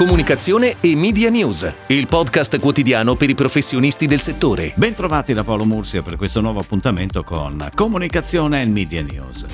comunicazione e media news, il podcast quotidiano per i professionisti del settore. Bentrovati da Paolo Mursia per questo nuovo appuntamento con comunicazione e media news.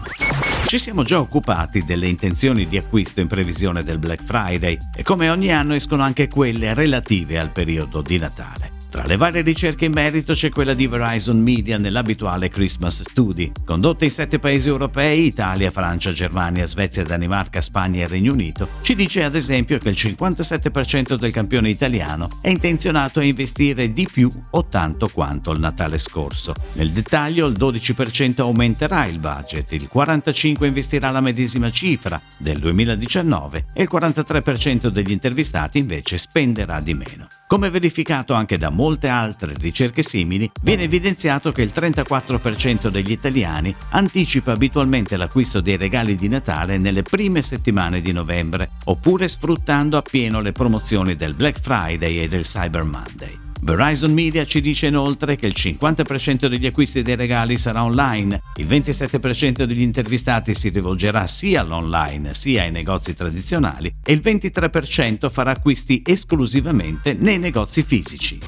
Ci siamo già occupati delle intenzioni di acquisto in previsione del Black Friday e come ogni anno escono anche quelle relative al periodo di Natale. Tra le varie ricerche in merito c'è quella di Verizon Media nell'abituale Christmas Study, condotta in 7 paesi europei, Italia, Francia, Germania, Svezia, Danimarca, Spagna e Regno Unito. Ci dice ad esempio che il 57% del campione italiano è intenzionato a investire di più o tanto quanto il Natale scorso. Nel dettaglio il 12% aumenterà il budget, il 45% investirà la medesima cifra del 2019 e il 43% degli intervistati invece spenderà di meno. Come verificato anche da molte altre ricerche simili, viene evidenziato che il 34% degli italiani anticipa abitualmente l'acquisto dei regali di Natale nelle prime settimane di novembre, oppure sfruttando appieno le promozioni del Black Friday e del Cyber Monday. Verizon Media ci dice inoltre che il 50% degli acquisti dei regali sarà online, il 27% degli intervistati si rivolgerà sia all'online sia ai negozi tradizionali e il 23% farà acquisti esclusivamente nei negozi fisici.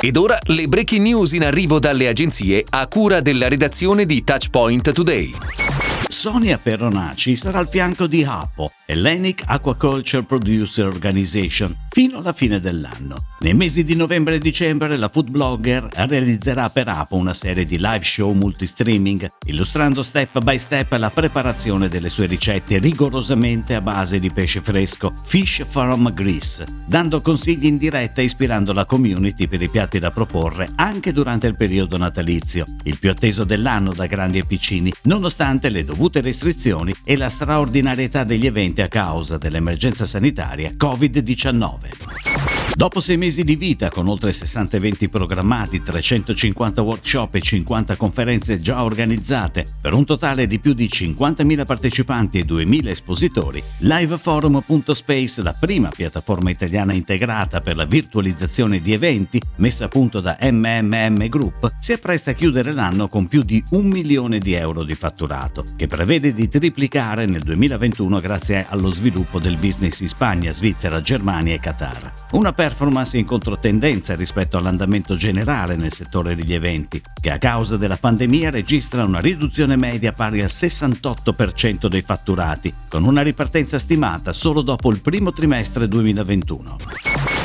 Ed ora le breaking news in arrivo dalle agenzie a cura della redazione di Touchpoint Today. Sonia Peronaci sarà al fianco di Apo, Hellenic Aquaculture Producer Organization, fino alla fine dell'anno. Nei mesi di novembre e dicembre la food blogger realizzerà per Apo una serie di live show multistreaming, illustrando step by step la preparazione delle sue ricette rigorosamente a base di pesce fresco, Fish from Greece, dando consigli in diretta e ispirando la community per i piatti da proporre anche durante il periodo natalizio, il più atteso dell'anno da grandi e piccini, nonostante le dovute restrizioni e la straordinarietà degli eventi a causa dell'emergenza sanitaria Covid-19. Dopo 6 mesi di vita, con oltre 60 eventi programmati, 350 workshop e 50 conferenze già organizzate, per un totale di più di 50.000 partecipanti e 2.000 espositori, LiveForum.Space, la prima piattaforma italiana integrata per la virtualizzazione di eventi, messa a punto da MMM Group, si appresta a chiudere l'anno con più di 1 milione di euro di fatturato, che prevede di triplicare nel 2021 grazie allo sviluppo del business in Spagna, Svizzera, Germania e Qatar. Una performance in controtendenza rispetto all'andamento generale nel settore degli eventi, che a causa della pandemia registra una riduzione media pari al 68% dei fatturati, con una ripartenza stimata solo dopo il primo trimestre 2021.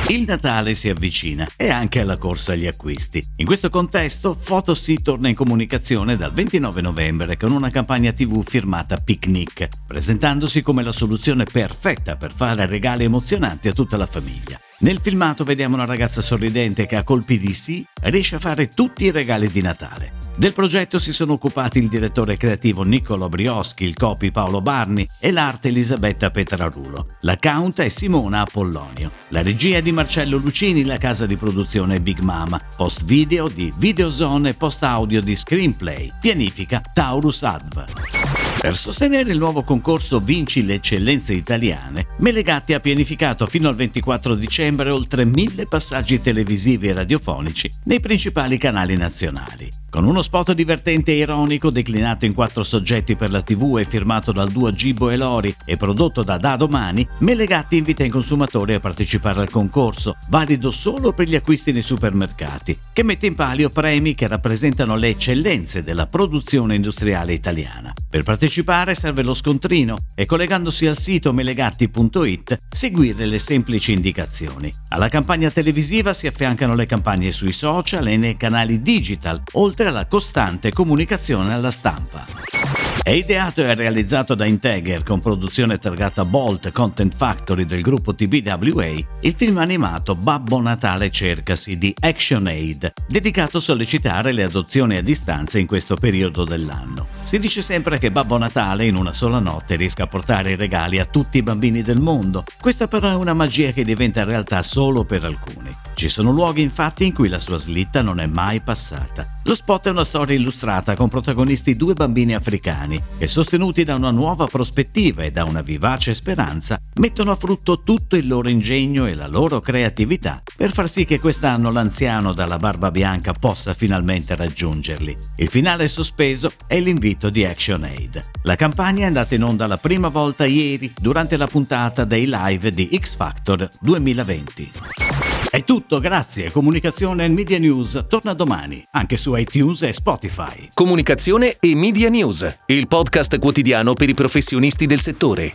Il Natale si avvicina e anche alla corsa agli acquisti. In questo contesto, Photosì torna in comunicazione dal 29 novembre con una campagna TV firmata Picnic, presentandosi come la soluzione perfetta per fare regali emozionanti a tutta la famiglia. Nel filmato vediamo una ragazza sorridente che a colpi di sì riesce a fare tutti i regali di Natale. Del progetto si sono occupati il direttore creativo Niccolò Brioschi, il copy Paolo Barni e l'arte Elisabetta Petrarulo. L'account è Simona Apollonio. La regia è di Marcello Lucini, la casa di produzione Big Mama, post video di VideoZone e post audio di Screenplay, pianifica Taurus Adv. Per sostenere il nuovo concorso Vinci le eccellenze italiane, Melegatti ha pianificato fino al 24 dicembre oltre 1.000 passaggi televisivi e radiofonici nei principali canali nazionali. Con uno spot divertente e ironico declinato in 4 soggetti per la TV e firmato dal duo Gibo e Lori e prodotto da Da Domani, Melegatti invita i consumatori a partecipare al concorso, valido solo per gli acquisti nei supermercati, che mette in palio premi che rappresentano le eccellenze della produzione industriale italiana. Per partecipare serve lo scontrino e, collegandosi al sito melegatti.it, seguire le semplici indicazioni. Alla campagna televisiva si affiancano le campagne sui social e nei canali digital, oltre alla costante comunicazione alla stampa. È ideato e realizzato da Integer, con produzione targata Bolt Content Factory del gruppo TBWA, il film animato Babbo Natale Cercasi di ActionAid, dedicato a sollecitare le adozioni a distanza in questo periodo dell'anno. Si dice sempre che Babbo Natale in una sola notte riesca a portare i regali a tutti i bambini del mondo. Questa però è una magia che diventa realtà solo per alcuni. Ci sono luoghi infatti in cui la sua slitta non è mai passata. Lo spot è una storia illustrata con protagonisti 2 bambini africani, e sostenuti da una nuova prospettiva e da una vivace speranza, mettono a frutto tutto il loro ingegno e la loro creatività per far sì che quest'anno l'anziano dalla barba bianca possa finalmente raggiungerli. Il finale sospeso è l'invito di ActionAid. La campagna è andata in onda la prima volta ieri durante la puntata dei live di X Factor 2020. È tutto, grazie. Comunicazione e Media News torna domani, anche su iTunes e Spotify. Comunicazione e Media News, il podcast quotidiano per i professionisti del settore.